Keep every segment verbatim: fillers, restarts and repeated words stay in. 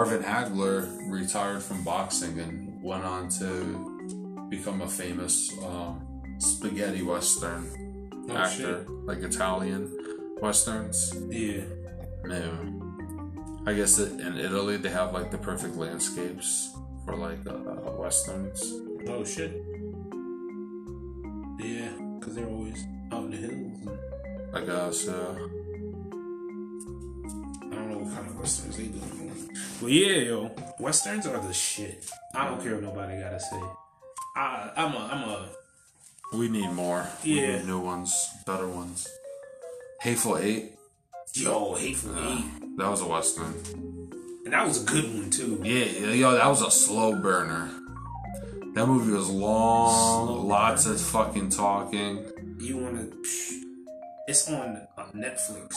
Marvin Hagler retired from boxing and went on to become a famous um, spaghetti western oh, actor, shit. Like Italian westerns. Yeah. Man, I guess it, in Italy they have like the perfect landscapes for like uh, westerns. Oh shit. Yeah, because they're always out in the hills. I guess, yeah. Uh, I don't know what kind of westerns they do. Well, yeah, yo, westerns are the shit. I don't care what nobody gotta say. I, I'm a, I'm a. We need more. Yeah, we need new ones, better ones. Hateful Eight. Yo, Hateful yeah. Eight. That was a western. And that was a good one too. Yeah, yo, that was a slow burner. That movie was long, slow lots burner. Of fucking talking. You wanna? It's on Netflix,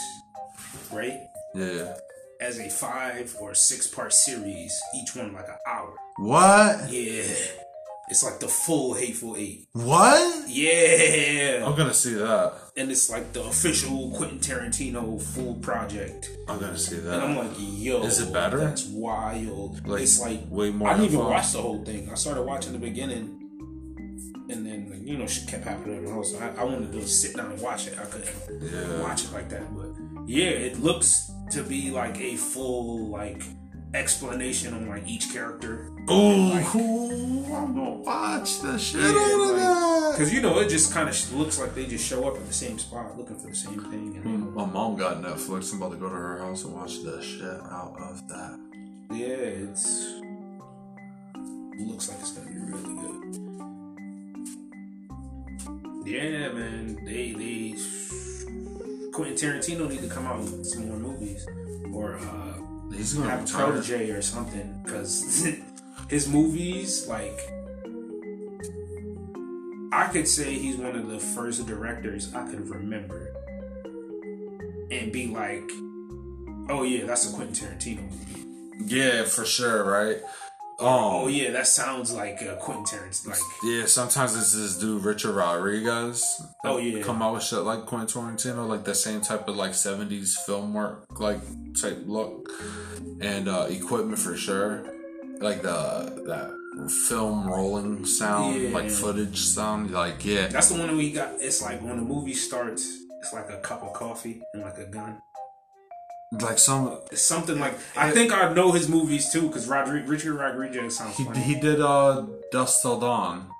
right? Yeah. As a five or six part series, each one like an hour. What? Yeah. It's like the full Hateful Eight. What? Yeah. I'm gonna see that. And it's like the official Quentin Tarantino full project. I'm gonna see that. And I'm like, yo. Is it better? That's wild. Like, it's like way more. I didn't even watch the whole thing. I started watching the beginning, and then like, you know, shit kept happening. And I was like, I, I wanted to sit down and watch it. I couldn't yeah. watch it like that, but yeah, it looks to be like a full like explanation on like each character. Oh, like, cool! I'm gonna watch the shit yeah, out of that. Like, cause you know it just kind of looks like they just show up at the same spot looking for the same thing. And mm, my mom got Netflix. I'm about to go to her house and watch the shit out of that. Yeah, it's it looks like it's gonna be really good. Yeah, man, they, they, Quentin Tarantino need to come out with some more movies, or uh, he's gonna have a protege or something, because his movies, like, I could say he's one of the first directors I could remember, and be like, oh yeah, that's a Quentin Tarantino movie. Yeah, for sure, right? Oh, oh yeah, that sounds like uh, Quentin Tarantino. Like, yeah, sometimes it's this dude Richard Rodriguez. Oh yeah, come out with shit like Quentin Tarantino, like the same type of like seventies film work, like type look and uh, equipment for sure, like the that film rolling sound, yeah. like footage sound, like yeah. That's the one that we got. It's like when the movie starts, it's like a cup of coffee and like a gun. Like some something like I it, think I know his movies too because Rodri- Richard Rodriguez sounds he, funny. He did uh Dusk Till Dawn.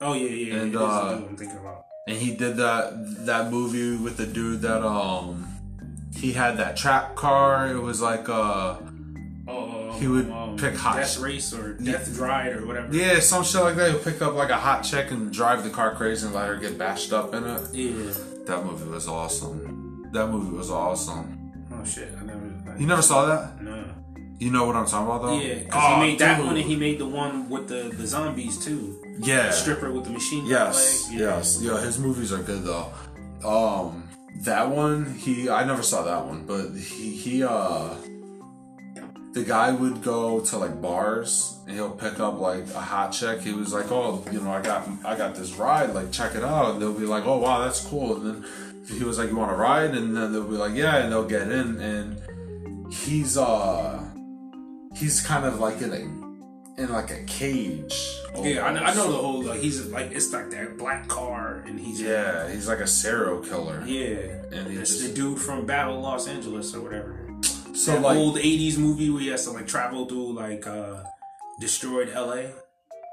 Oh yeah, yeah. And yeah, uh, that's the I'm thinking about. And he did that that movie with the dude that um he had that trap car. It was like uh oh um, he would um, pick hot Death Race or Death Ride or whatever. Yeah, some shit like that. He'll pick up like a hot chick and drive the car crazy and let her get bashed up in it. Yeah, that movie was awesome. That movie was awesome. Shit, I never. I, you never saw that? No. You know what I'm talking about though? Yeah, because oh, he made dude. that one and he made the one with the, the zombies too. Yeah. The stripper with the machine gun. Yes. Leg. Yeah. Yes. Yeah, his movies are good though. Um, that one he I never saw that one, but he he uh, the guy would go to like bars and he'll pick up like a hot chick. He was like, oh, you know, I got I got this ride, like check it out. And they'll be like, oh wow, that's cool, and then. He was like, you want to ride? And then they'll be like, yeah, and they'll get in. And he's uh, he's kind of like in a, in like a cage. Almost. Yeah, I know, I know the whole. Like, he's like it's like that black car, and he's yeah, like, he's like a serial killer. Yeah, and he's just, the dude from Battle of Los Angeles or whatever. So that like old eighties movie where he has to like travel through like uh, destroyed L A.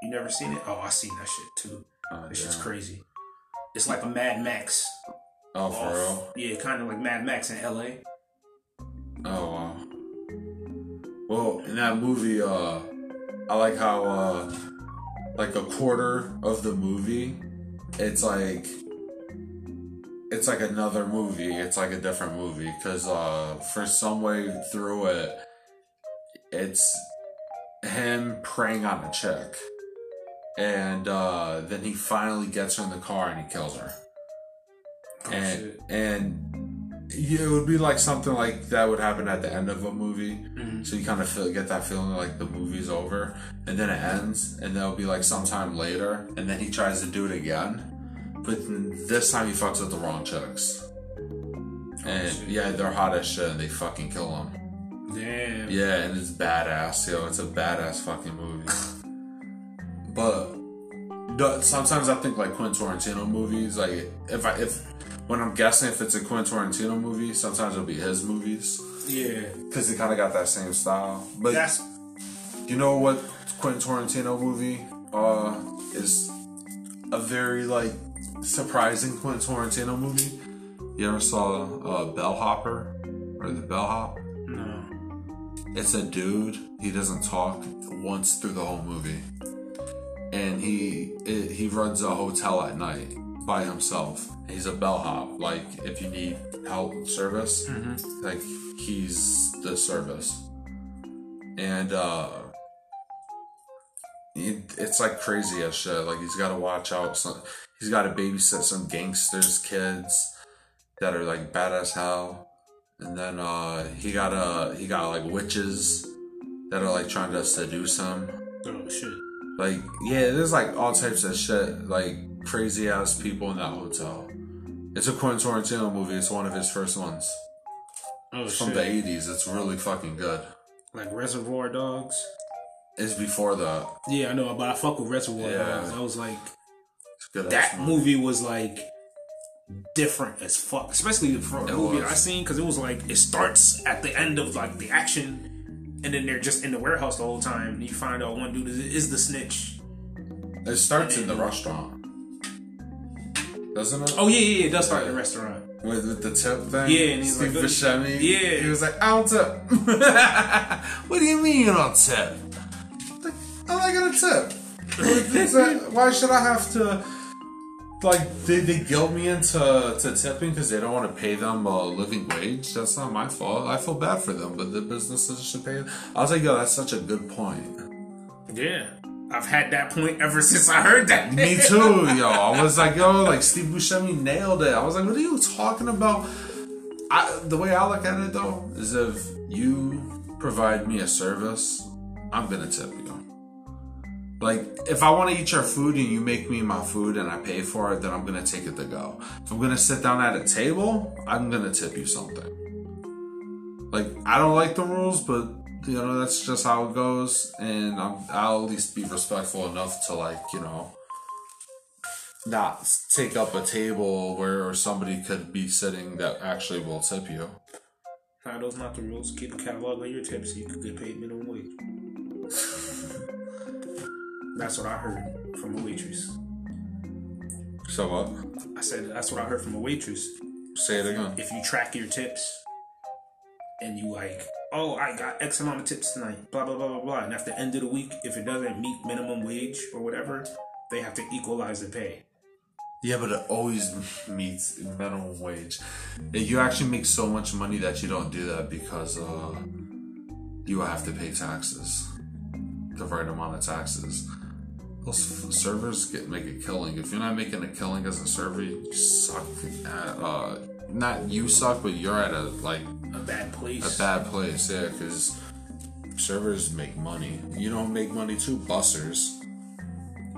You never seen it? Oh, I seen that shit too. Uh, that yeah. shit's crazy. It's like a Mad Max. Oh, for off. real? Yeah, kind of like Mad Max in L A. Oh, wow. Well, in that movie, uh, I like how, uh, like a quarter of the movie, it's like, it's like another movie. It's like a different movie. Because uh, for some way through it, it's him preying on a chick. And uh, then he finally gets her in the car and he kills her. Oh, and shit. and yeah, it would be like something like that would happen at the end of a movie, mm-hmm. so you kind of feel get that feeling like the movie's over, and then it ends, and that'll be like sometime later, and then he tries to do it again, but this time he fucks with the wrong chicks, oh, and shit. yeah, they're hot as shit, and they fucking kill him. Damn. Yeah, and it's badass, yo. It's a badass fucking movie. But sometimes I think like Quentin Tarantino movies. Like if I if when I'm guessing if it's a Quentin Tarantino movie, sometimes it'll be his movies. Yeah, because he kind of got that same style. But that's, you know what Quentin Tarantino movie uh is a very like surprising Quentin Tarantino movie. You ever saw uh, Bellhopper or The Bellhop? No. It's a dude. He doesn't talk once through the whole movie. And he it, he runs a hotel at night by himself. He's a bellhop. Like, if you need help, service, mm-hmm. like, he's the service. And uh, it, it's, like, crazy as shit. Like, he's got to watch out. Some, he's got to babysit some gangsters' kids that are, like, bad as hell. And then uh, he got, uh, he got, like, witches that are, like, trying to seduce him. Oh, shit. Like, yeah, there's, like, all types of shit, like, crazy-ass people in that hotel. It's a Quentin Tarantino movie. It's one of his first ones. Oh, it's shit. From the eighties. It's really fucking good. Like Reservoir Dogs? It's before that. Yeah, I know, but I fuck with Reservoir yeah. Dogs. I was like, that movie. movie was, like, different as fuck. Especially the front it movie was. I seen, because it was, like, it starts at the end of, like, the action. And then they're just in the warehouse the whole time. And you find out one dude is, is the snitch. It starts in the restaurant, doesn't it? Oh, yeah, yeah, yeah. It does start yeah. in the restaurant. With, with the tip thing? Yeah. And he's Steve like, Buscemi? Yeah. He was like, I don't tip. What do you mean you don't tip? Like, I'm not going to tip. Like, why should I have to... Like, they, they guilt me into to tipping because they don't want to pay them a living wage. That's not my fault. I feel bad for them, but the businesses should pay them. I was like, yo, that's such a good point. Yeah. I've had that point ever since I heard that. Me too, yo. I was like, yo, like, Steve Buscemi nailed it. I was like, what are you talking about? I, the way I look at it, though, is if you provide me a service, I'm going to tip you. Like, if I want to eat your food and you make me my food and I pay for it, then I'm going to take it to go. If I'm going to sit down at a table, I'm going to tip you something. Like, I don't like the rules, but, you know, that's just how it goes. And I'm, I'll at least be respectful enough to, like, you know, not take up a table where somebody could be sitting that actually will tip you. Nah, those not the rules. Keep a catalog on your tips so you can get paid minimum wage. That's what I heard from a waitress. So what? Uh, I said that's what I heard from a waitress. Say it again. If you track your tips and you like, oh, I got X amount of tips tonight, blah, blah, blah, blah, blah. And at the end of the week, if it doesn't meet minimum wage or whatever, they have to equalize the pay. Yeah, but it always meets minimum wage. You actually make so much money that you don't do that because uh, you have to pay taxes. The right amount of taxes. Those f- servers get make a killing. If you're not making a killing as a server, you suck at, uh, not you suck, but you're at a like a bad place. A bad place, yeah, because servers make money. You don't make money too, bussers.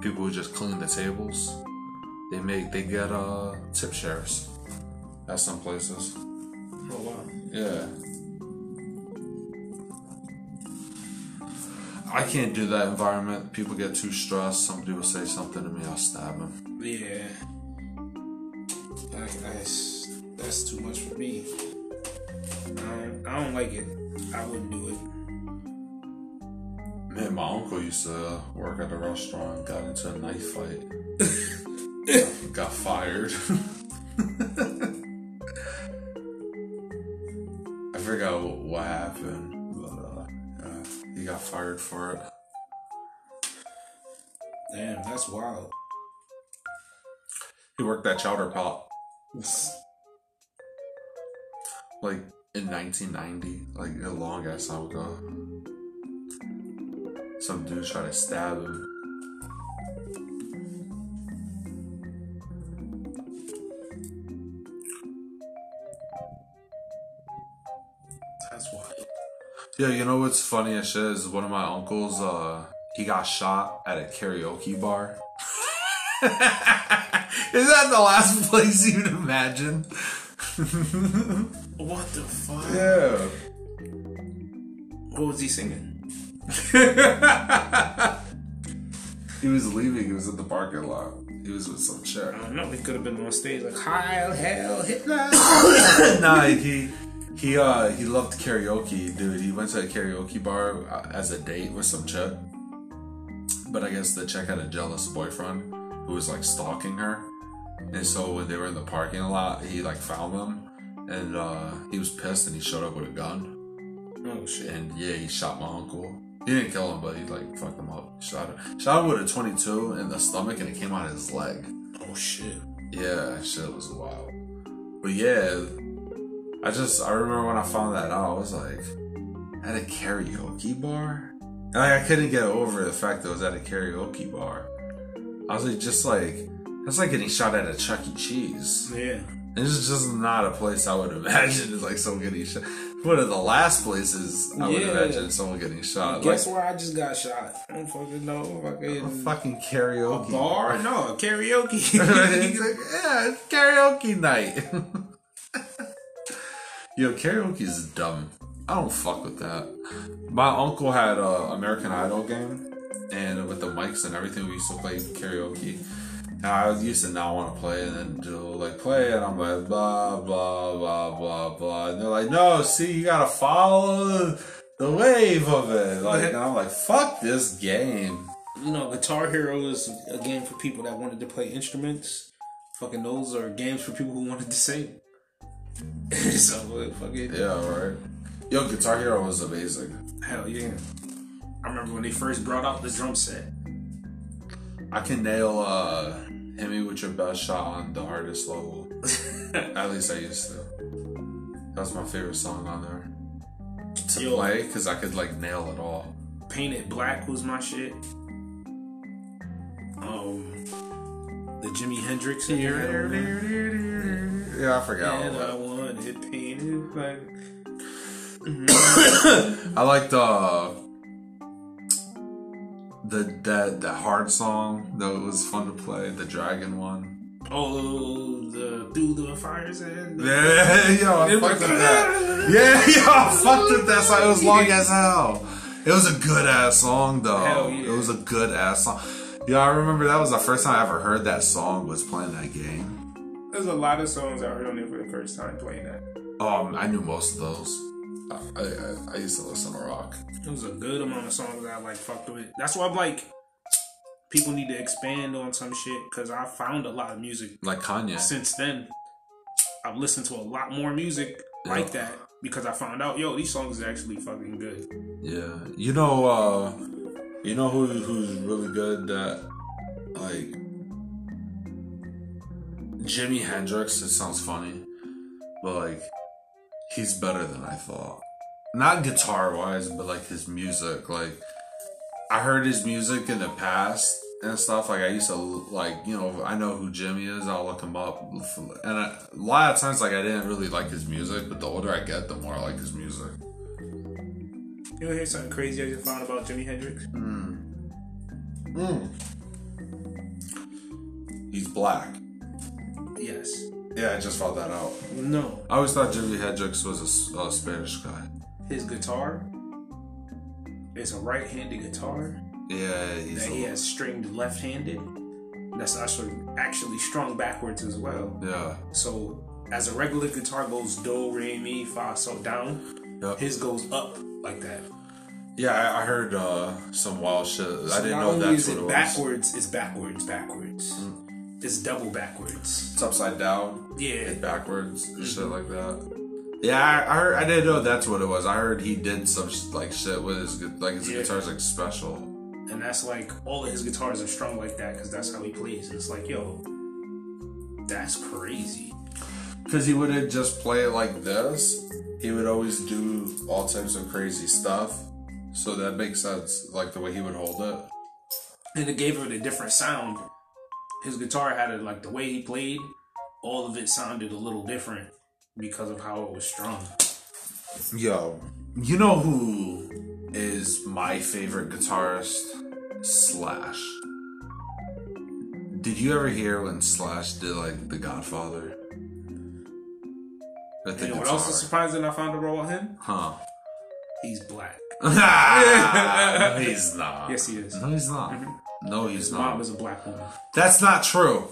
People who just clean the tables. They make they get uh tip shares at some places. Oh wow. Yeah. I can't do that environment. People get too stressed. Somebody will say something to me, I'll stab him. Yeah. Like, that's, that's too much for me. Um, I don't like it. I wouldn't do it. Man, my uncle used to work at a restaurant, got into a knife fight. got, got fired. I forgot what, what happened. He got fired for it. Damn, that's wild. He worked at Chowder Pop. Like, in nineteen ninety. Like, a long ass time ago. Some dude tried to stab him. That's wild. Yeah, you know what's funny as shit is one of my uncles, uh, he got shot at a karaoke bar. Is that the last place you'd imagine? What the fuck? Yeah. What was he singing? He was leaving. He was at the parking lot. He was with some chick. I don't know. He could have been on stage like Heil, Hell, Hitler. Nah, he he uh he loved karaoke, dude. He went to a karaoke bar as a date with some chick, but I guess the chick had a jealous boyfriend who was like stalking her, and so when they were in the parking lot, he like found them, and uh, he was pissed, and he showed up with a gun. Oh shit! And yeah, he shot my uncle. He didn't kill him, but he like fucked him up. Shot him. Shot him with a twenty-two in the stomach, and it came out of his leg. Oh shit! Yeah, shit was wild. But yeah, I just I remember when I found that out, I was like, at a karaoke bar. And, like I couldn't get over the fact that it was at a karaoke bar. I was like, just like that's like getting shot at a Chuck E. Cheese. Yeah. This is just not a place I would imagine is like someone getting shot. One of the last places I yeah. would imagine someone getting shot. Guess like, where I just got shot? I don't fucking know. Fucking a fucking karaoke. A bar? No, a karaoke. He's like, yeah, it's karaoke night. Yo, karaoke is dumb. I don't fuck with that. My uncle had a American Idol game, and with the mics and everything, we used to play karaoke. I used to not want to play, and then do like play, and I'm like blah blah blah blah blah, and they're like, no, see, you gotta follow the wave of it, like, and I'm like, fuck this game. You know, Guitar Hero is a game for people that wanted to play instruments. Fucking those are games for people who wanted to sing. So like, fuck it. Yeah, right. Yo, Guitar Hero was amazing. Hell yeah! I remember when they first brought out the drum set. I can nail uh, hit me with your best shot on the hardest level. At least I used to. That's my favorite song on there to Yo, play because I could like nail it all. Paint It Black was my shit. Um, the Jimi Hendrix era. Yeah, I forgot. And I want it painted black. I like the. Uh, The that the hard song that was fun to play, the dragon one. Oh, the through the fires and the yeah, yo, I fucked with that. Yeah, yo, I fucked with that song. It was long as hell. It was a good ass song though. Hell yeah. It was a good ass song. Yeah, I remember that was the first time I ever heard that song was playing that game. There's a lot of songs I heard on it for the first time playing that. Um, I knew most of those. I, I, I used to listen to rock. It was a good amount of songs that I like fucked with. That's why I'm like, people need to expand on some shit because I found a lot of music. Like Kanye. Since then, I've listened to a lot more music yeah. like that because I found out, yo, these songs are actually fucking good. Yeah, you know, uh, you know who who's really good that like Jimi Hendrix. It sounds funny, but like. He's better than I thought. Not guitar-wise, but, like, his music. Like, I heard his music in the past and stuff. Like, I used to, like, you know, I know who Jimmy is. I'll look him up. And I, a lot of times, like, I didn't really like his music. But the older I get, the more I like his music. You wanna hear something crazy I just found about Jimi Hendrix? Mm. Mm. He's black. Yes. Yeah, I just found that out. No. I always thought Jimi Hendrix was a, a Spanish guy. His guitar is a right-handed guitar. Yeah, he's that a he little... has stringed left-handed. That's actually, actually strung backwards as well. Yeah. So, as a regular guitar goes do, re, mi, fa, so down, yep. His goes up like that. Yeah, I, I heard uh, some wild shit. So I didn't know that's what it was. Backwards is backwards, backwards. Mm. It's double backwards. It's upside down. Yeah. It's backwards and shit like that. Yeah, I, I heard. I didn't know that's what it was. I heard he did some sh- like shit with his like his yeah. guitar's like special. And that's like all of his guitars are strung like that because that's how he plays. It's like, yo, that's crazy. Because he wouldn't just play it like this. He would always do all types of crazy stuff. So that makes sense, like the way he would hold it. And it gave it a different sound. His guitar had it, like, the way he played, all of it sounded a little different because of how it was strung. Yo, you know who is my favorite guitarist? Slash. Did you ever hear when Slash did, like, The Godfather? The you know what else is surprising I found about him? Huh. He's black. No, he's not. Yes, he is. No, he's not. Mm-hmm. No, he's His not. His mom was a black woman. That's not true.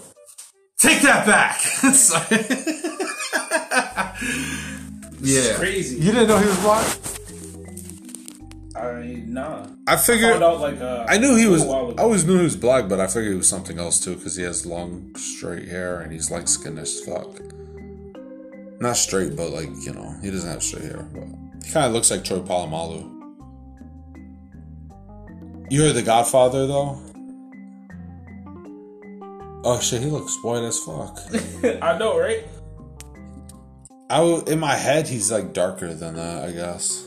Take that back. Yeah. It's crazy. You didn't know he was black? I mean, nah. I figured. I, out, like, uh, I knew he was. I always knew he was black, but I figured it was something else too, because he has long, straight hair and he's light skinned as fuck. Not straight, but like, you know, he doesn't have straight hair. But he kind of looks like Troy Palomalu. You heard The Godfather, though? Oh shit, he looks white as fuck. I know, right? I w- in my head, he's like darker than that, I guess.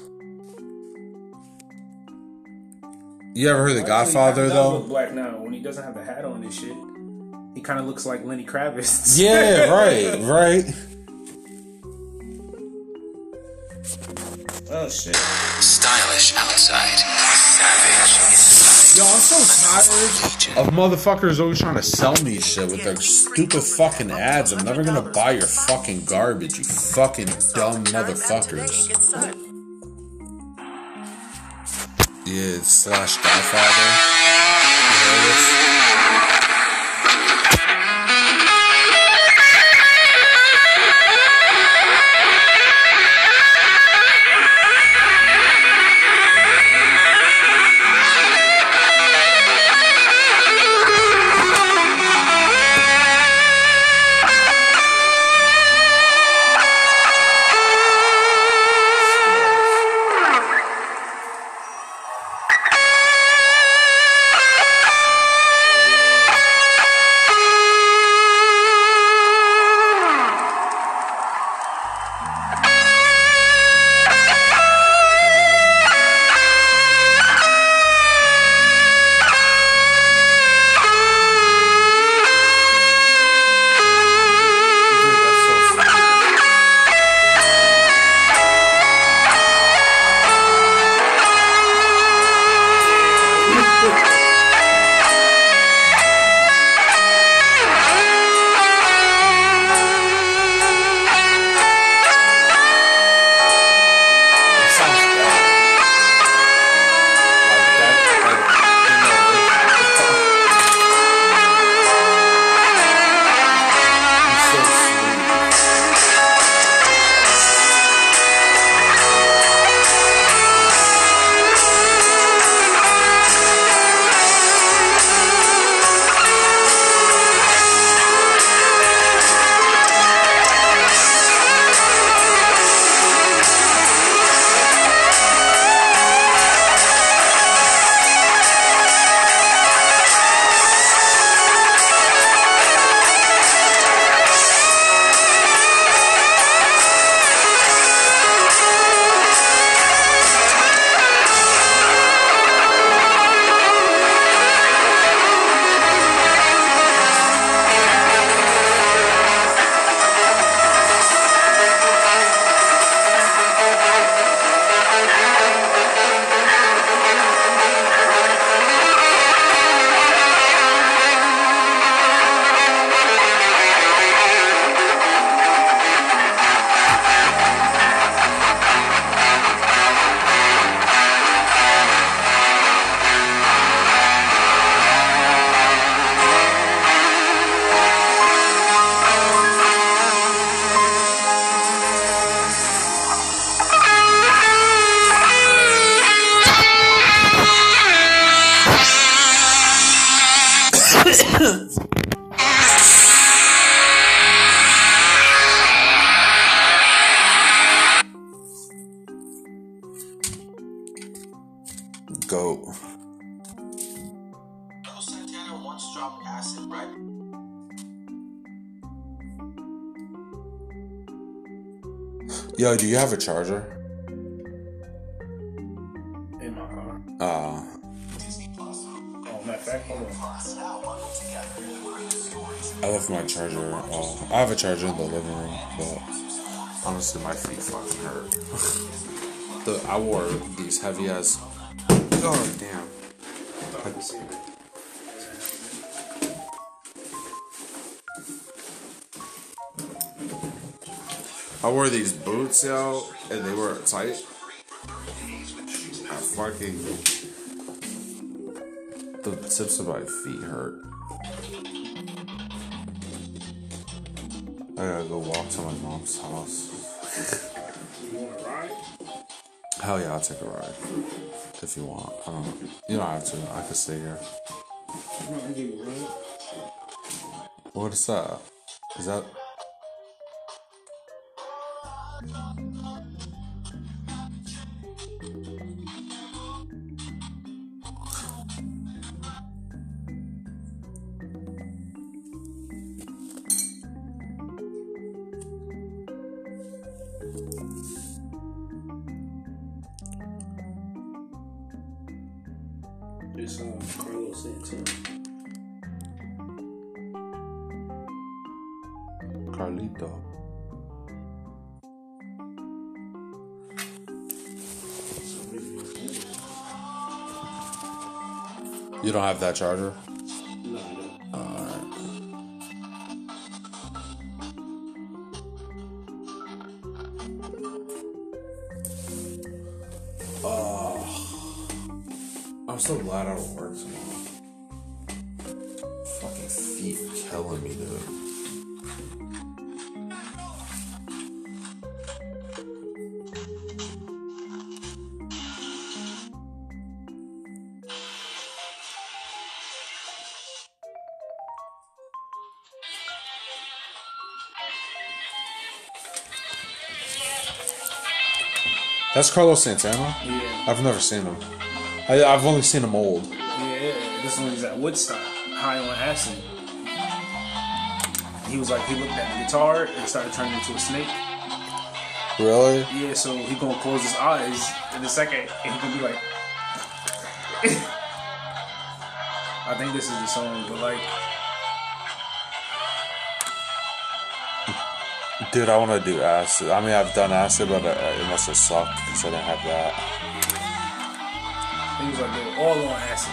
You ever heard The Godfather, though? Look black now when he doesn't have a hat on and shit. He kind of looks like Lenny Kravitz. Yeah, right, right. Oh shit! Stylish outside, savage inside. Yo, I'm so tired of motherfuckers always trying to sell me shit with their stupid fucking ads. I'm never gonna buy your fucking garbage, you fucking dumb motherfuckers. Yeah, slash Godfather. Yo, do you have a charger? In my car. Oh. Oh, matter of fact, hold on. I left my charger. Oh, I have a charger in the living room, but honestly, my feet fucking hurt. the, I wore these heavy ass. Oh, damn. I, I wore these boots, yo, and they were tight. I fucking... The tips of my feet hurt. I gotta go walk to my mom's house. You want a ride? Hell yeah, I'll take a ride. If you want. I don't know. You don't have to. I could stay here. What is that? Is that... This song, Carlos Santana. Carlito. You don't have that charger? No, I don't. Alright. Oh, I'm so glad I don't work tomorrow. Fucking feet are killing me, dude. That's Carlos Santana? Yeah. I've never seen him. I, I've only seen him old. Yeah, this one is at Woodstock, high on acid. He was like, he looked at the guitar and started turning into a snake. Really? Yeah, so he gonna close his eyes in a second and he gonna be like... I think this is the song, but like... Dude, I want to do acid. I mean, I've done acid, but it must have sucked because I didn't have that. He was like, they were all on acid.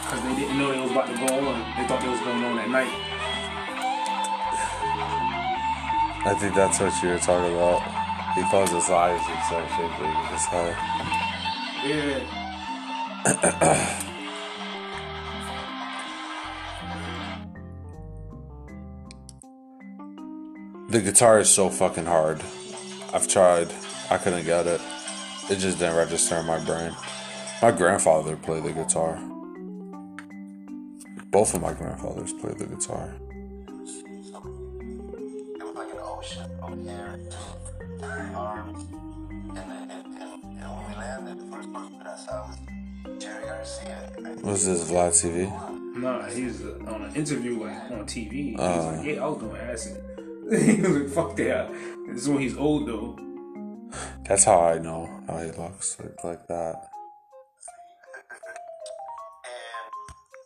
Because they didn't know they was about to go on. They thought they was going on at night. I think that's what you were talking about. He closed his eyes and some shit, but he just had it. Yeah. The guitar is so fucking hard. I've tried. I couldn't get it. It just didn't register in my brain. My grandfather played the guitar. Both of my grandfathers played the guitar. It was like an ocean over there. Very hard. And, and, and, and when we landed, the first person that I saw was Jerry Garcia. Was this live T V? No, he was on an interview like, on T V. He uh, was like, yeah, I was doing acid. He was like, fuck that. This is when he's old, though. That's how I know how he looks, like, like that. Oh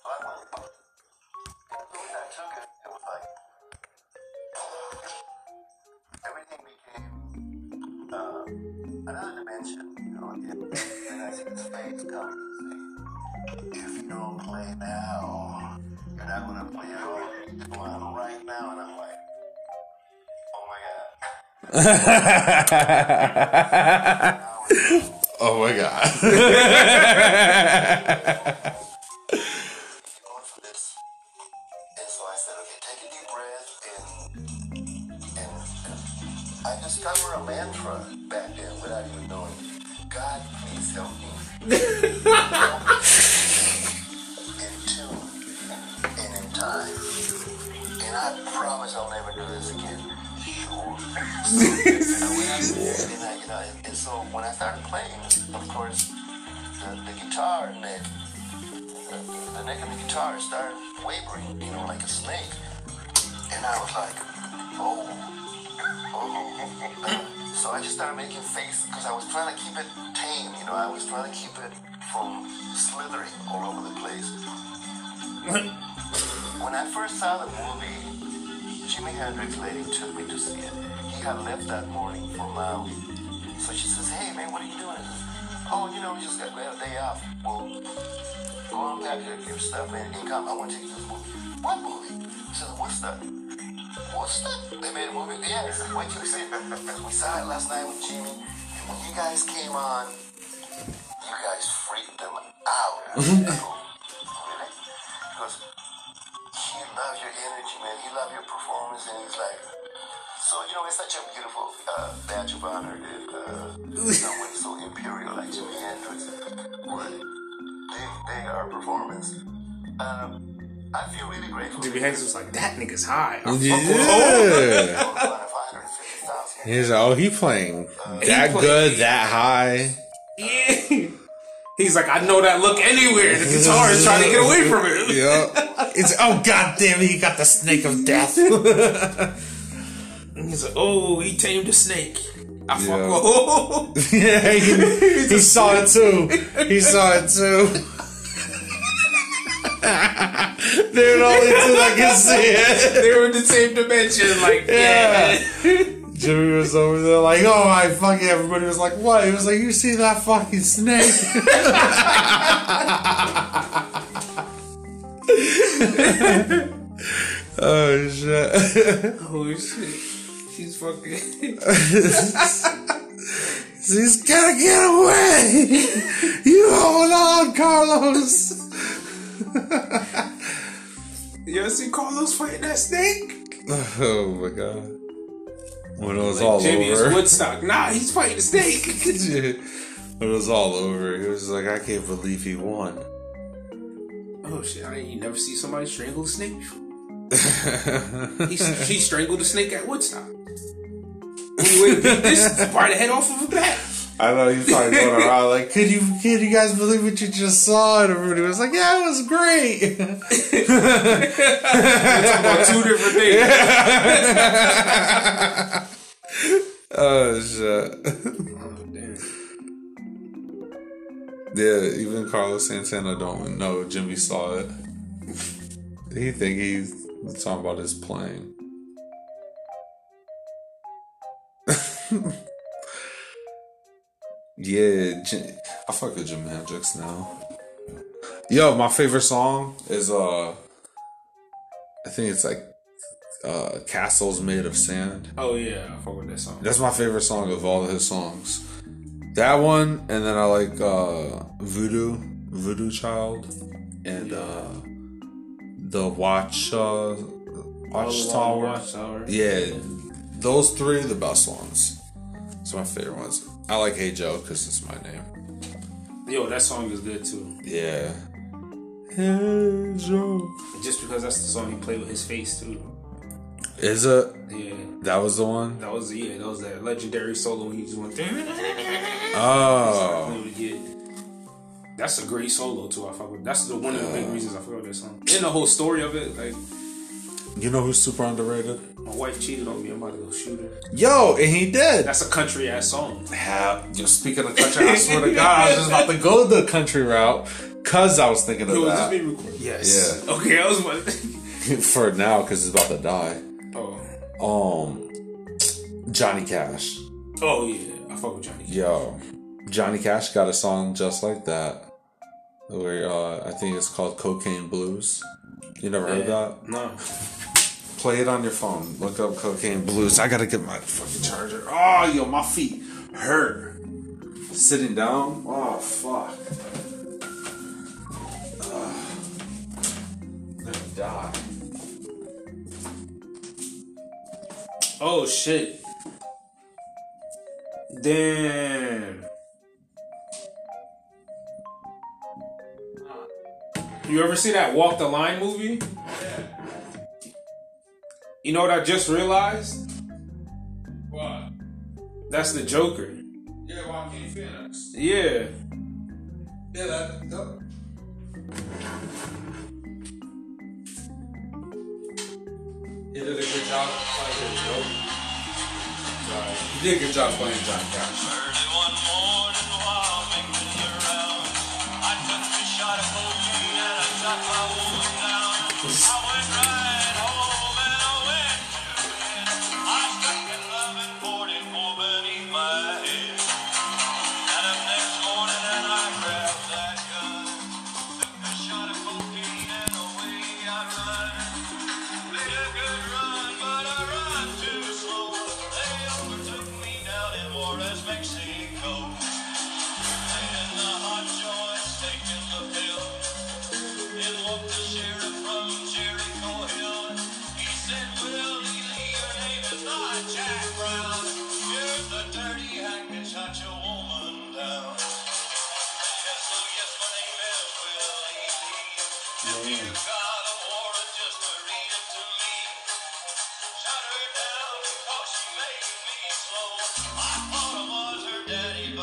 my god. And so I said, okay, take a deep breath. And, and I discovered a mantra back then without even knowing it. God, please help me. In tune and in time. And I promise I'll never do this again. So, and, I, you know, and, and so when I started playing, of course, the, the guitar neck, the, the neck of the guitar started wavering, you know, like a snake. And I was like, oh, oh. So I just started making faces because I was trying to keep it tame, you know, I was trying to keep it from slithering all over the place. When I first saw the movie, Jimi Hendrix lady took me to see it. I left that morning for Maui. So she says, hey man, what are you doing? I says, oh, you know, we just got a day off. Well, go on back here, give stuff, man, and come. I want to take you to this movie. What movie? She says, what's that? What's that? They made a movie? Yeah, what you said. We saw it last night with Jimmy, and when you guys came on, you guys freaked them out. Mm-hmm. Really? Because he loves your energy, man. He loves your performance, and he's like, so, you know, it's such a beautiful uh, badge of honor if uh, someone so imperial like Jimi Hendrix would dig dig our performance. Um, I feel really grateful. Jimi Hendrix was like, that nigga's high. I'm yeah. He's like, oh, he playing uh, that he good, that high. Yeah. He's like, I know that look anywhere. The guitar is trying to get away from it. Yeah. It's, oh, goddamn, he got the snake of death. He's like, oh, he tamed the snake. I fuck yeah. with oh. Yeah, he, he saw it too. He saw it too. They're all into like I see it. They were in the same dimension, like yeah. yeah. Jimmy was over there like, oh my fucking everybody was like, what? He was like, you see that fucking snake? Oh shit. Oh shit. She's fucking she's gotta get away. You hold on, Carlos. You ever see Carlos fighting that snake? Oh my god! When it was like all Jimmy over, is Woodstock. Nah, he's fighting the snake. When it was all over, he was like, "I can't believe he won." Oh shit! I ain't never see somebody strangle a snake. he, he strangled a snake at Woodstock. Anyway, beat this part the head off of a bat. I know he's probably going around like, could you, could you guys believe what you just saw? And everybody was like, yeah, it was great. We're talking about two different things. Oh, shit. Oh, damn. Yeah, even Carlos Santana don't know Jimmy saw it. He think he's talking about his playing. Yeah, I fuck with Jimi Hendrix now. Yo, my favorite song is uh, I think it's like uh, Castles Made of Sand. Oh yeah, I fuck with that song. That's my favorite song of all of his songs. That one, and then I like uh, Voodoo, Voodoo Child, and yeah. uh, the Watch uh, Watchtower. Watchtower. Yeah, those three are the best ones. It's my favorite ones. I like Hey Joe because it's my name. Yo, that song is good too. Yeah. Hey Joe. Just because that's the song he played with his face too. Is it? Yeah. That was the one? That was, yeah, that was that legendary solo when he just went. Oh. That's a great solo too. I fuck with. That's the one of the big reasons I forgot that song. And the whole story of it, like. You know who's super underrated? My wife cheated on me. I'm about to go shoot her. Yo, and he did. That's a country ass song. Yeah, you know, speaking of country, I swear to God, I was just about to go the country route because I was thinking of no, that. Just record. Yes. Yeah. Okay, I was about to... For now, because it's about to die. Oh. Um, Johnny Cash. Oh yeah, I fuck with Johnny Cash. Yo, Johnny Cash got a song just like that. Where uh, I think it's called Cocaine Blues. You never heard yeah. that? No. Play it on your phone. Look up Cocaine Blues. I gotta get my fucking charger. Oh, yo, my feet hurt. Sitting down? Oh, fuck. I'm gonna die. Oh, shit. Damn. You ever see that Walk the Line movie? You know what I just realized? What? That's the Joker. Yeah, Joaquin Phoenix. Yeah. Yeah, that. That. He did a good job playing the Joker. Sorry. He did a good job playing Johnny Cash.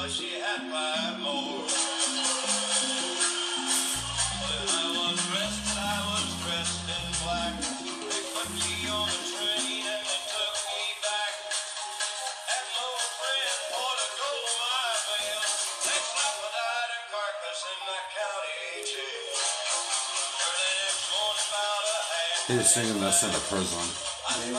but she had five more. When I was dressed, I was dressed in black. They put me on a train and they took me back. And my old friend bought a gold mine bill. They slapped a died a carcass in the county jail. Early next morning about a half. He was singing this in a prison. Yeah.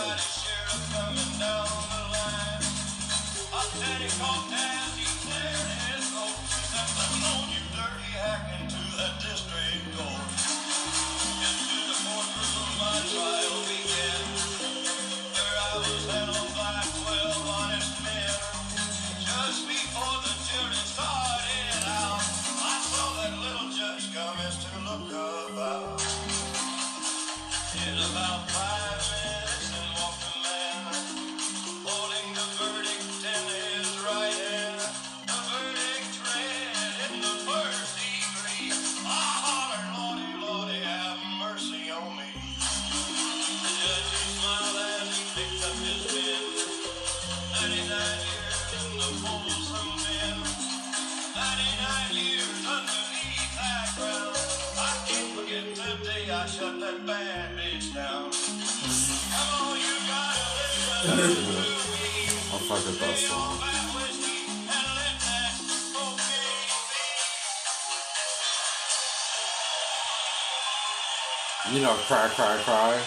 You know, cry, cry, cry.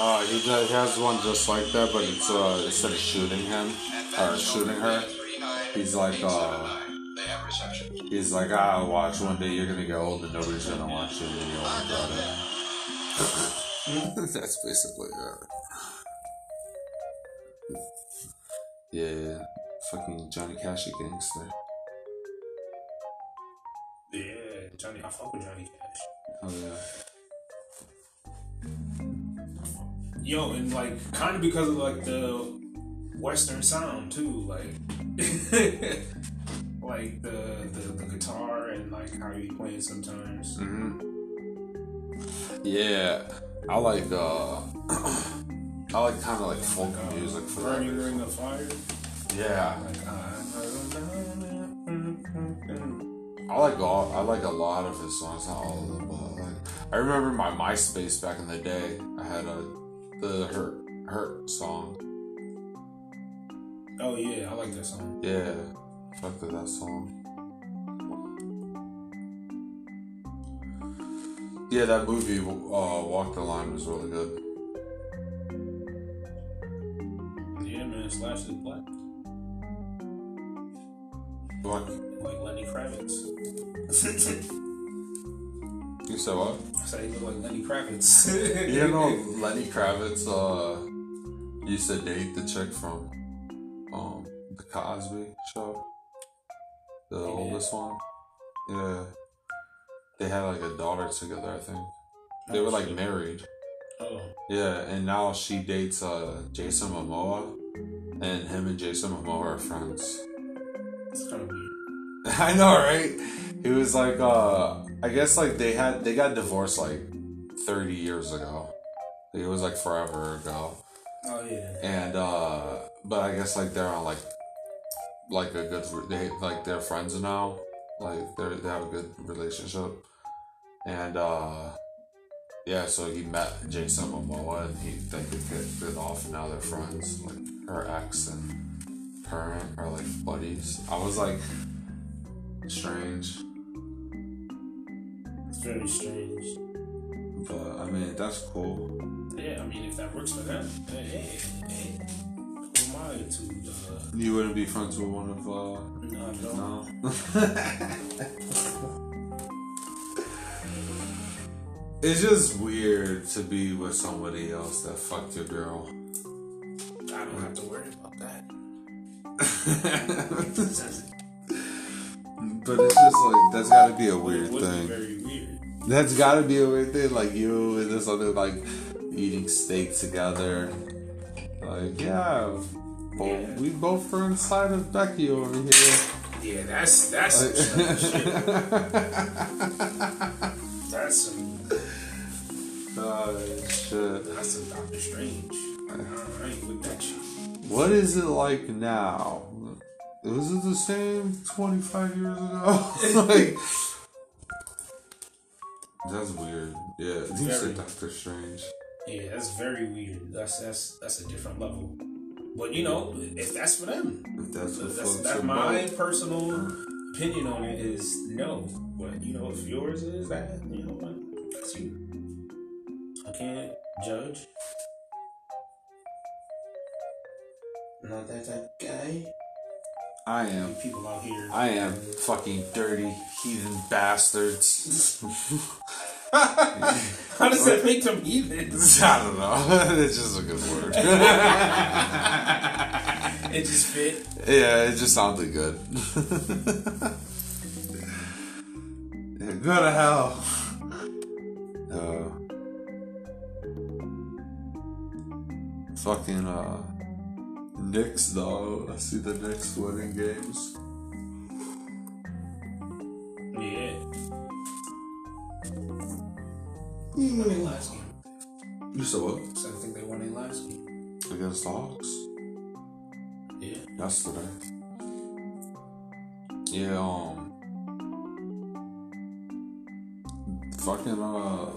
Uh, he does, has one just like that, but it's uh, instead of shooting him or shooting her, he's like, uh, he's like, ah, watch, one day you're gonna get old and nobody's gonna watch your video about it. That's basically it. Yeah, fucking Johnny Cash, a gangster. Yeah, Johnny, I fuck with Johnny Cash. Oh yeah. Yo, and like kind of because of like the Western sound too, like like the, the the guitar and like how he plays sometimes. Mm-hmm. Yeah, I like uh, I like kind of like folk like, uh, music for that. Burning Ring of Fire. Yeah. Like, uh, I like all, I like a lot of his songs, not all of them, but like I remember my MySpace back in the day. I had a the Hurt Hurt song. Oh yeah, I like that song. Yeah, fuck with that song. Yeah, that movie, uh, Walk the Line, was really good. Yeah, man, Slash is black. Black. Like Lenny Kravitz. You said what? I said he looked like Lenny Kravitz. You know, Lenny Kravitz uh, used to date the chick from um, The Cosby Show. The yeah. oldest one. Yeah. They had like a daughter together, I think. They were like married. Oh. Yeah, and now she dates uh, Jason Momoa. And him and Jason Momoa are friends. It's kind of weird. I know, right? He was like, uh, I guess like they had, they got divorced like thirty years ago. It was like forever ago. Oh yeah. And uh, but I guess like they're on like, like a good, they like they're friends now. Like they they have a good relationship. And uh, yeah. So he met Jason Momoa, and he they could get good off, and now they're friends. Like her ex and parent are like buddies. I was like. Strange. It's very strange. But I mean, that's cool. Yeah, I mean, if that works for them, hey, hey, hey. Who am I to? Uh... You wouldn't be friends with one of. Uh... No, no. no. It's just weird to be with somebody else that fucked your girl. I don't have to worry about that. But it's just like, that's gotta be a weird it thing. Be very weird. That's gotta be a weird thing. Like, you and this other, like, eating steak together. Like, yeah. Bo- yeah. We both are inside of Becky over here. Yeah, that's, that's like, some shit. That's some. Oh, shit. That's some Doctor Strange. Alright, with that shit. What is it like now? Is it the same twenty-five years ago? Like, that's weird. Yeah, you said Doctor Strange. Yeah, that's very weird. That's that's that's a different level. But you know, if that's for them, if that's what that's, that's my about. Personal opinion on it is no. But you know, if yours is that, you know what, that's you. I can't judge. Not that type of guy. I am. People out here. I am fucking dirty heathen bastards. How does that make them heathens? I don't know. It's just a good word. It just fit. Yeah, it just sounded good. Yeah, go to hell. Uh, fucking uh. Knicks, though. I see the Knicks winning games. Yeah. They won their last game. You said what? I think they won their last game. Against the Hawks? Yeah. Yesterday. Yeah, um. Fucking, uh.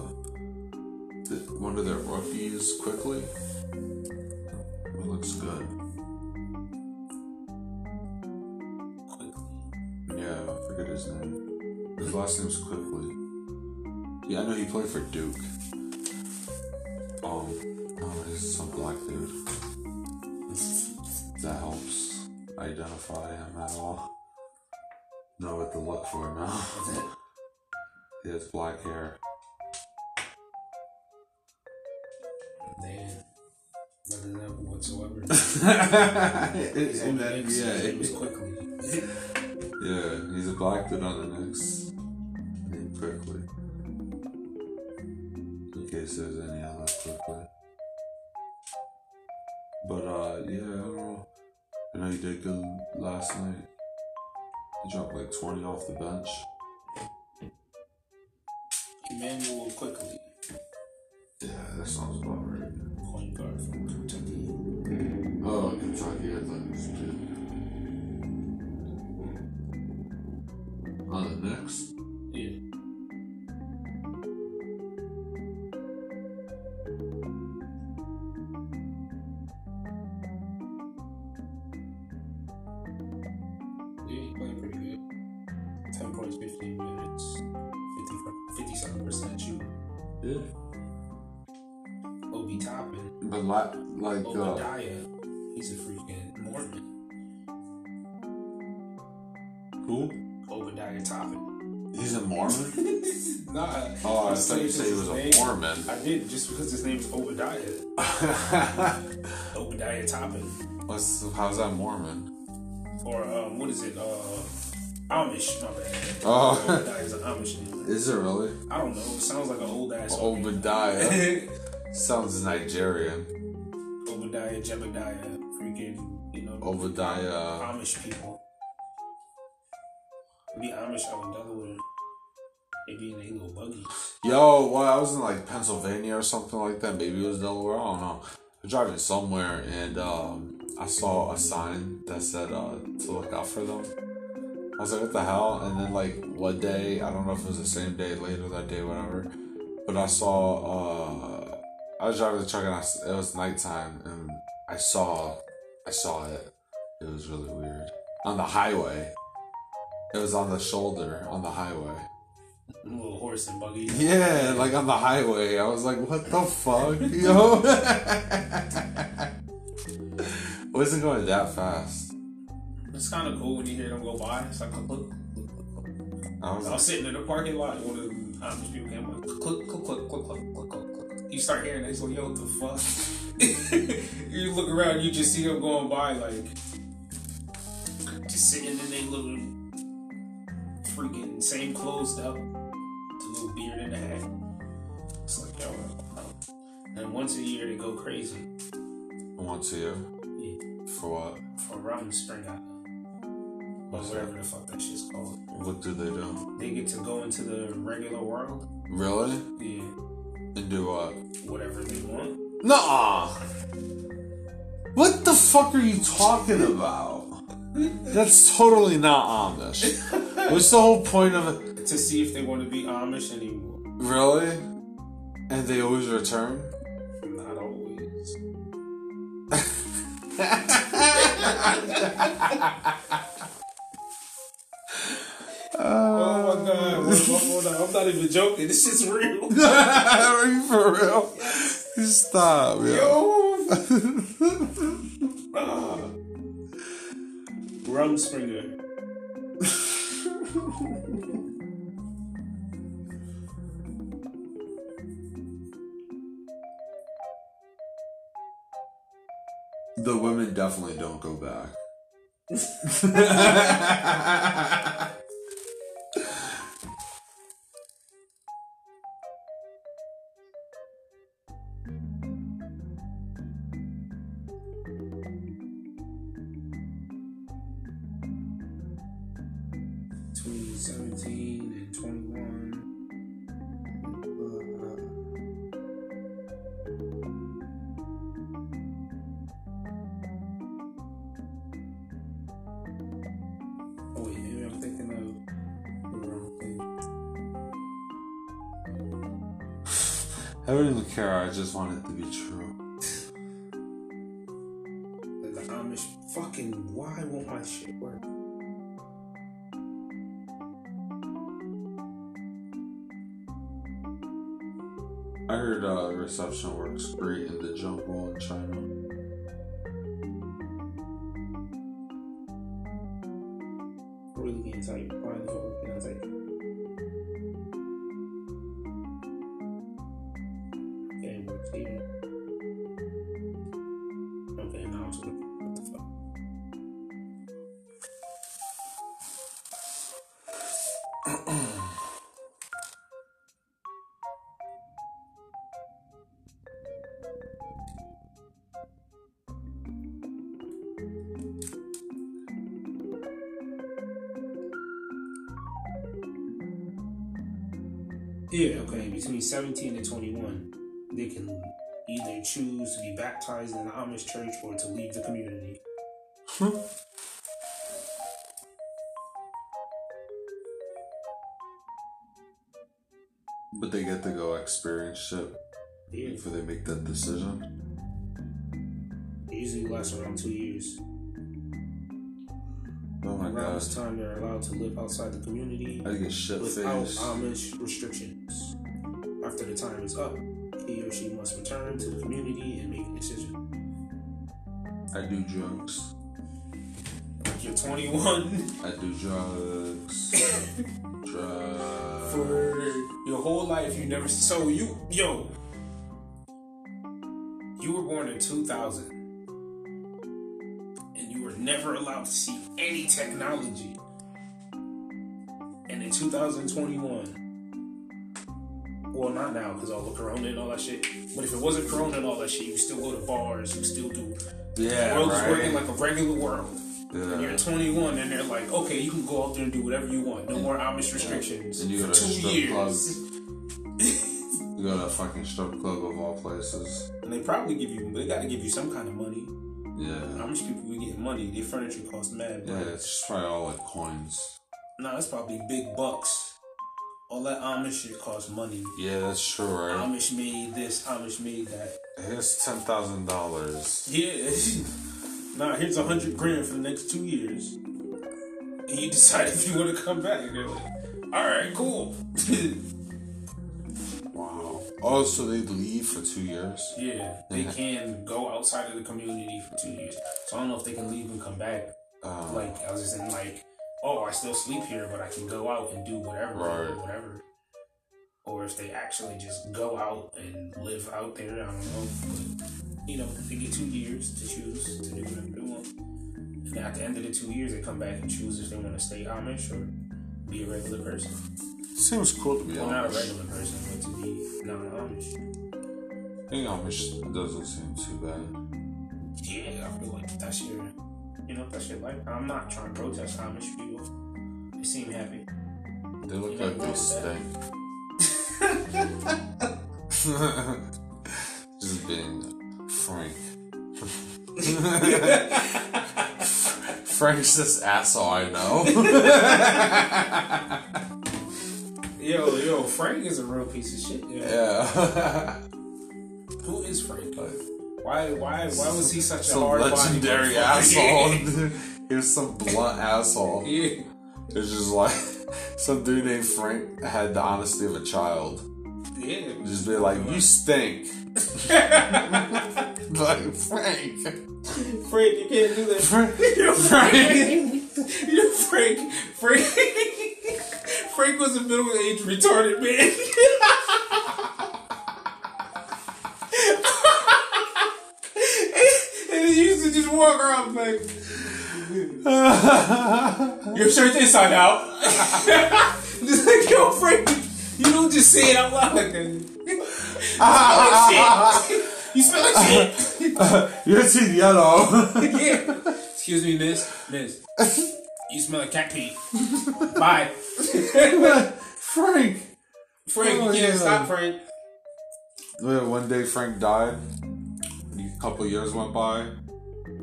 one of their rookies quickly. It looks good. His name. His last name's Quickly. Yeah, I know he played for Duke. Um, oh, he's some black dude. That helps identify him at all. Know what to look for now. He has black hair. Damn. Nothing that whatsoever. It's in that, yeah, it was Quickly. Yeah, he's a black dude on the Knicks. Named Quickly. In case there's any other Quickly. But, uh, yeah, I don't know. I know he did good last night. He dropped like twenty off the bench. Emmanuel Quickly. Yeah, that sounds about right. Point guard from Kentucky. Oh, Kentucky, I thought he was a kid. On the Knicks? Yeah. Yeah, he played pretty good. ten points, fifteen minutes, fifty-seven percent shooting. Yeah. Obi Toppin. But like, like Obadiah, uh, he's a freaking Mormon. Who? Obadiah Toppin. He's a Mormon? Nah. Oh, I thought you said he was a name. Mormon. I did, just because his name's Obadiah. Obadiah Toppin. What's, how's that Mormon? Or, um, what is it? Uh, Amish, my bad. Oh. Obadiah's an Amish name. Is it really? I don't know. It sounds like an old ass. Obadiah. Sounds Nigerian. Obadiah, Jebediah, freaking, you know. Obadiah. Amish people. Be Amish out in Delaware. They be in their little buggy. Yo, well, I was in like Pennsylvania or something like that. Maybe it was Delaware. I don't know. I'm driving somewhere and um, I saw a sign that said uh, to look out for them. I was like, what the hell? And then like one day, I don't know if it was the same day, later that day, whatever. But I saw. Uh, I was driving the truck and I, it was nighttime and I saw. I saw it. It was really weird on the highway. It was on the shoulder, on the highway. A little horse and buggy. Yeah, like on the highway. I was like, what the fuck, yo? Wasn't going that fast. It's kind of cool when you hear them go by. It's like, click, click, click, click. I was, I was like, sitting in the parking lot and one of the Amish people came like, click, click, click, click, click, click, click, click. You start hearing it, it's like, yo, what the fuck? You look around, you just see them going by, like, just sitting in their little... freaking same clothes up, with a little beard and a hat. It's like, yo, and once a year they go crazy. Once a year? Yeah. For what? For Rumspringa. Or whatever the fuck that shit's called. What do they do? They get to go into the regular world. Really? Yeah. And do what? Whatever they want. Nuh-uh! What the? the fuck are you talking about? That's totally not Amish. What's the whole point of it? To see if they want to be Amish anymore. Really? And they always return? Not always. Oh my god, hold on, I'm not even joking, this shit's real. Are you for real? Yes. Stop, yo. yo. uh, Rumspringa. The women definitely don't go back. I don't even care, I just want it to be true. The Amish fucking, why won't my shit work? I heard uh, reception works great in the jungle in China. Yeah, okay, between seventeen and twenty-one, they can either choose to be baptized in the Amish church or to leave the community. Huh? But they get to go experience shit yeah. before they make that decision? It usually lasts around two years. Oh my god. Around this time, they're allowed to live outside the community I get shit without face. Amish restrictions. After the time is up, he or she must return to the community and make a decision. I do drugs. Like you're twenty-one. I do drugs. drugs. For your whole life, you never. So you, yo. You were born in two thousand. Never allowed to see any technology. And in two thousand twenty-one, well, not now because all the corona and all that shit, but if it wasn't corona and all that shit, you still go to bars, you still do. Yeah, the world right. is working like a regular world. Yeah. And you're twenty-one and they're like, okay, you can go out there and do whatever you want. No and, more Amish restrictions and you for two years. You go to a fucking strip club of all places. And they probably give you, they gotta give you some kind of money. Yeah. How much people be getting money? Their furniture costs mad, bro. Yeah, it's just probably all like coins. Nah, that's probably big bucks. All that Amish shit costs money. Yeah, that's true, right? Amish made this, Amish made that. Here's ten thousand dollars. Yeah. Nah, here's a hundred grand for the next two years. And you decide if you want to come back. And they're like, alright, cool. Oh, so they leave for two years? Yeah, they can go outside of the community for two years. So I don't know if they can leave and come back. Um, like, I was just in like, oh, I still sleep here, but I can go out and do whatever, right. whatever. Or if they actually just go out and live out there, I don't know. But, you know, they get two years to choose to do whatever they want. And at the end of the two years, they come back and choose if they want to stay Amish or be a regular person. Seems cool to be well, Amish. Not a regular person, but to be non-Amish. Being Amish doesn't seem too bad. Yeah, I feel like that's your, you know, that's your life. I'm not trying to protest Amish people. They seem happy. They look you know, like they stink. Just being frank. Frank's this asshole I know. Yo, yo, Frank is a real piece of shit. Yo. Yeah. Who is Frank? Why, why, why was he such some a hard legendary asshole? He was some blunt asshole. Yeah. It's just like some dude named Frank had the honesty of a child. Yeah. Just be like, you stink. Like, Frank. Frank, you can't do that. Frank. You're Frank. You're Frank. Frank. Frank was a middle-aged retarded man. And he used to just walk around like, your shirt's inside out. Just like, yo, Frank, you don't just say it out loud like that. You smell like shit. You smell like shit. Your teeth yellow. Yeah. Excuse me, miss. Miss. You smell like cat pee. Bye. Frank. Frank, oh, you can't stop, Frank. One day Frank died. A couple of years went by.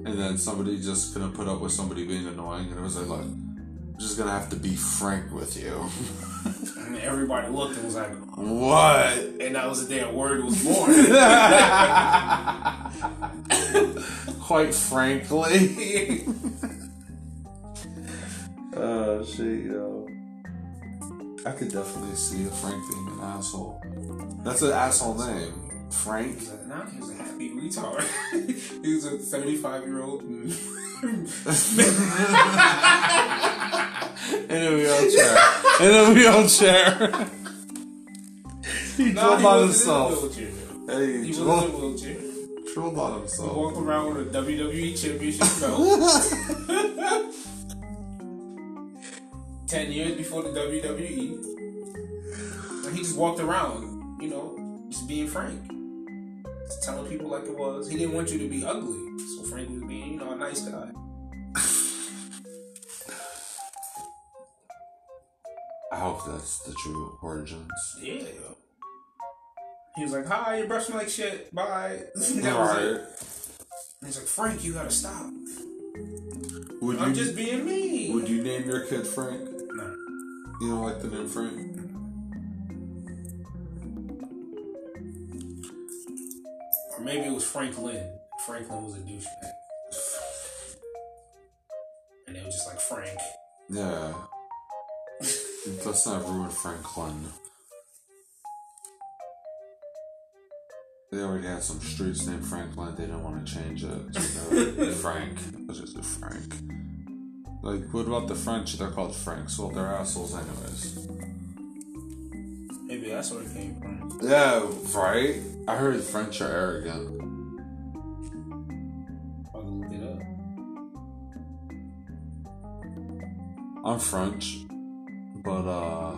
And then somebody just couldn't put up with somebody being annoying. And it was like, look, I'm just going to have to be frank with you. And everybody looked and was like, what? And that was the day a word was born. Quite frankly. Oh, shit, yo. I could definitely see a Frank being an asshole. That's an asshole name. Frank? Now he was a happy retard. He was a thirty-five year old. In a wheelchair. In a wheelchair. He nah, drilled on himself. He was in a wheelchair. He drilled on himself. He walked around with a W W E championship belt. Ten years before the W W E. And he just walked around, you know, just being Frank. Telling people like it was. He didn't want you to be ugly. So Frank was being, you know, a nice guy. I hope that's the true origins. Yeah. He was like, hi, your breath smells like shit. Bye. That right. was it. And he's like, Frank, you gotta stop. Would I'm you, just being me. Would you name your kid Frank? No. You don't like the name Frank? Maybe it was Franklin. Franklin was a douchebag. And it was just like Frank. Yeah. Let's not ruin Franklin. They already had some streets named Franklin. They didn't want to change it. So Frank. Let's just do Frank. Like, what about the French? They're called Franks. Well, they're assholes anyways. Maybe that's where it came from. Yeah, right? I heard French are arrogant. I'll look it up. I'm French, but uh,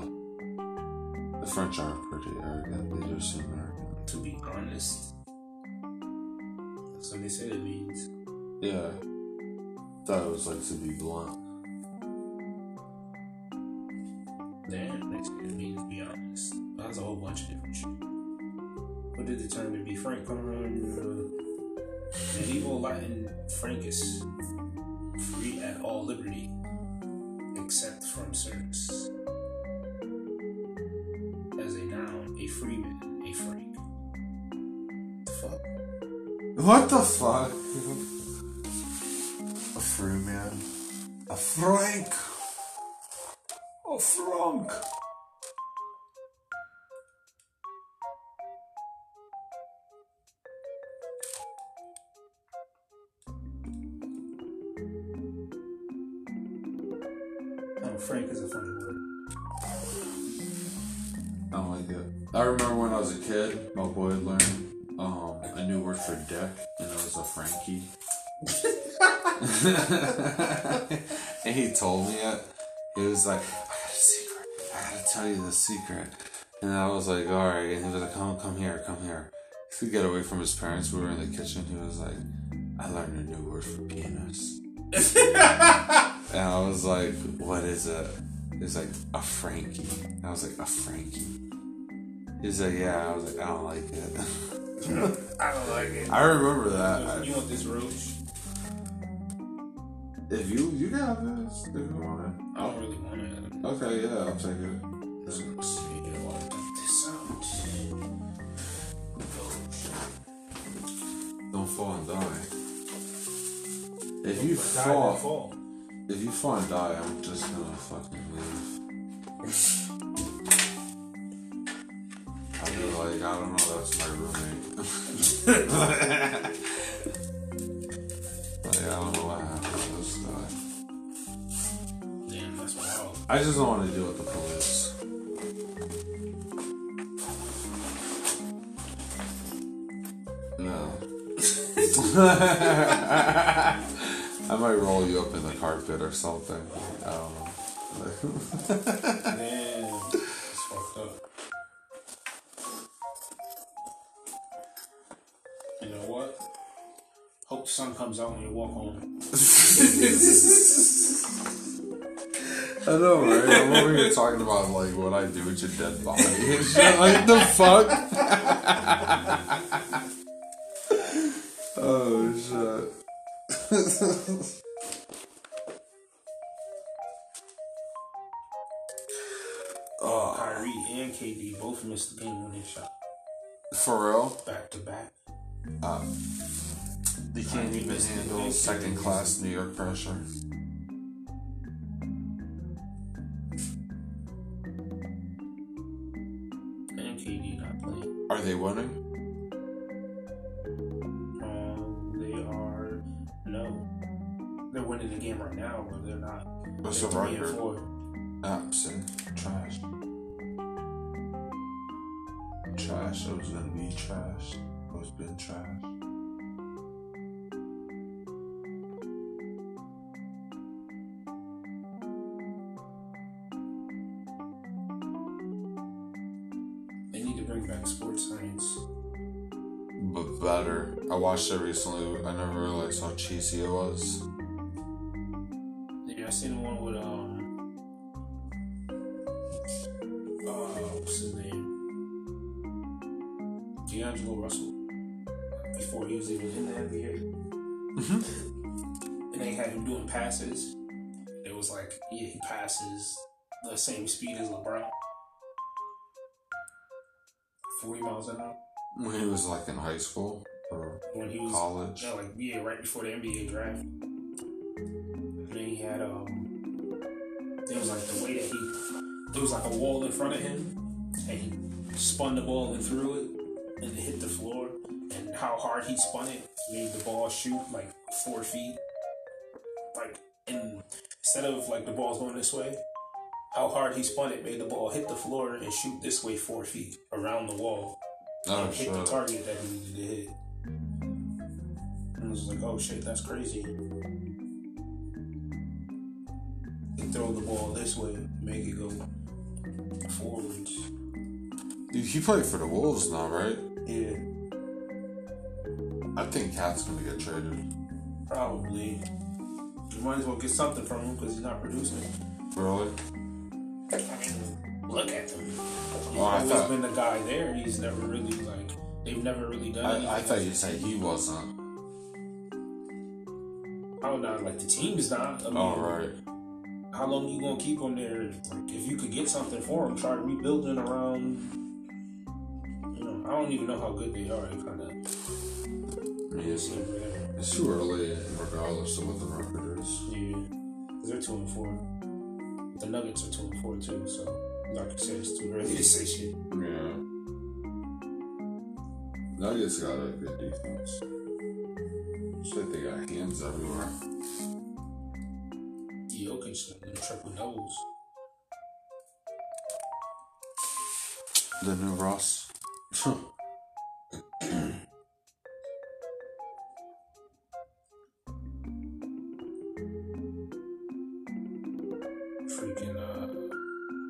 the French aren't pretty arrogant. They just seem arrogant. To be honest, that's what they say it means. Yeah, thought it was like to be blunt. Damn, that's what it means. Be honest. That's a whole bunch of different shit. What did the term to be Frank? I don't know. Medieval Latin Francus, free at all liberty, except from service. As a noun, a freeman, a Frank. Fuck. What the fuck? A freeman, a Frank, a Frank. Frank is a funny word. I don't like it. I remember when I was a kid, my boy learned um, a new word for dick, and it was a Frankie. And he told me it. He was like, I got a secret. I gotta tell you the secret. And I was like, alright. And he was like, come, come here, come here. He could get away from his parents. We were in the kitchen. He was like, I learned a new word for penis. And I was like, what is it? He's like, a Frankie. And I was like, a Frankie? He's like, yeah. I was like, I don't like it. I don't like it. I remember that. You want this roach? If you you got this, if you want it. I don't really want it. Okay, yeah, I'll take it. Let's see. I want to cut this out. Don't fall and die. If don't you fall, fall, if you fall and die, I'm just gonna fucking leave. I feel like I don't know. That's my roommate. Like I don't know what happened. Damn, that's wild. I just don't want to deal with the police. No. I might roll you up in the carpet or something. I don't know. Man, that's fucked up. You know what? Hope the sun comes out when you walk home. I know, right? I'm over here talking about like what I do with your dead body and shit. Like the fuck. Oh shit. Oh. Kyrie and K D both missed the game when they shot. For real? Back to back. Um. They can't even handle second class New York pressure. And K D not playing. Are they winning? Um, they are. No. They're winning the game right now, but they're not. What's the record? Absolute trash. Trash. It was gonna be trash. It's been trash. Better. I watched it recently. I never realized how cheesy it was. Yeah, I seen the one with um, uh, what's his name? D'Angelo Russell. Before he was even in the N B A, mm-hmm. And they had him doing passes. It was like, yeah, he passes the same speed as LeBron, forty miles an hour. When he was like in high school or when he was, college? Yeah, like, yeah, right before the N B A draft. And then he had, um, it was like the way that he, there was like a wall in front of him, and he spun the ball and threw it, and it hit the floor, and how hard he spun it made the ball shoot like four feet. Like, and instead of like the ball's going this way, how hard he spun it made the ball hit the floor and shoot this way four feet around the wall. Oh, hit sure. The target that he needed to hit. And I was like, oh shit, that's crazy. You throw the ball this way, make it go forwards. Dude, he played for the Wolves now, right? Yeah. I think Cat's gonna get traded. Probably. You might as well get something from him because he's not producing. Really? I mean, look at him. He's oh, always thought, been the guy there. He's never really like they've never really done. I, anything. I thought you said he wasn't. Oh no, like the team's not. I mean, all right. How long you gonna keep him there? Like, if you could get something for him, try rebuilding around. You know, I don't even know how good they are. Kind of. Yes. It's too early, regardless of what the record is. Yeah, they're two and four. The Nuggets are two and four too, so. Like I said, it's too early to say shit. Yeah. Nuggets got a good defense. It's like they got hands everywhere. Jokic got them triple doubles. The new Ross. Freaking, uh,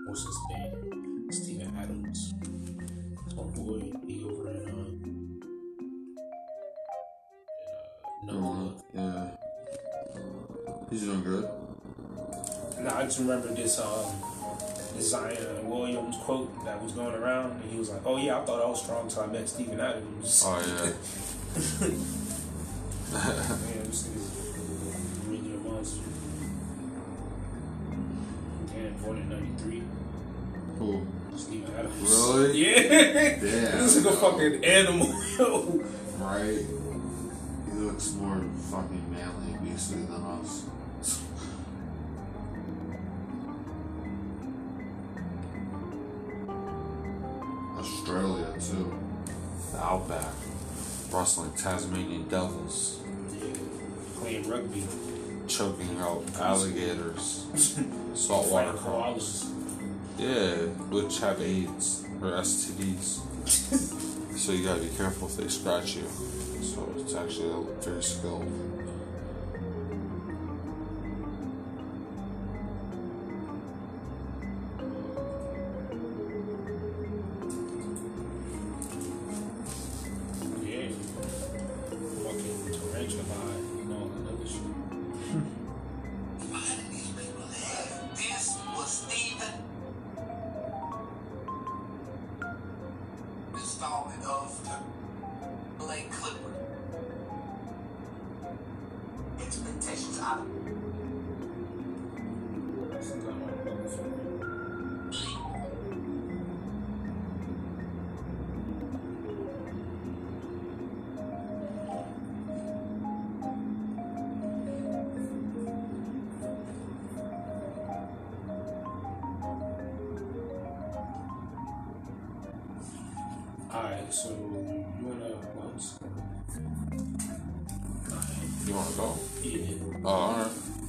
what's his name? Stephen Adams. Oh boy, he over in, uh, in uh, Nova. Yeah. He's doing good. Now I just remember this, um, this Zion Williams quote that was going around, and he was like, "Oh yeah, I thought I was strong until I met Stephen Adams." Oh yeah. Man, this nigga's really a monster. and born in ninety-three. Who? Stephen Adams. Really? Yeah. Damn. This is a fucking animal, yo. Right? He looks more fucking manly, obviously, than us. Australia, too. The Outback. Wrestling Tasmanian devils. Yeah. Playing rugby. Choking out alligators. Saltwater koalas. Yeah, which have AIDS or S T Ds. So you gotta be careful if they scratch you. So it's actually very skilled. You wanna go? Yeah. Oh, alright.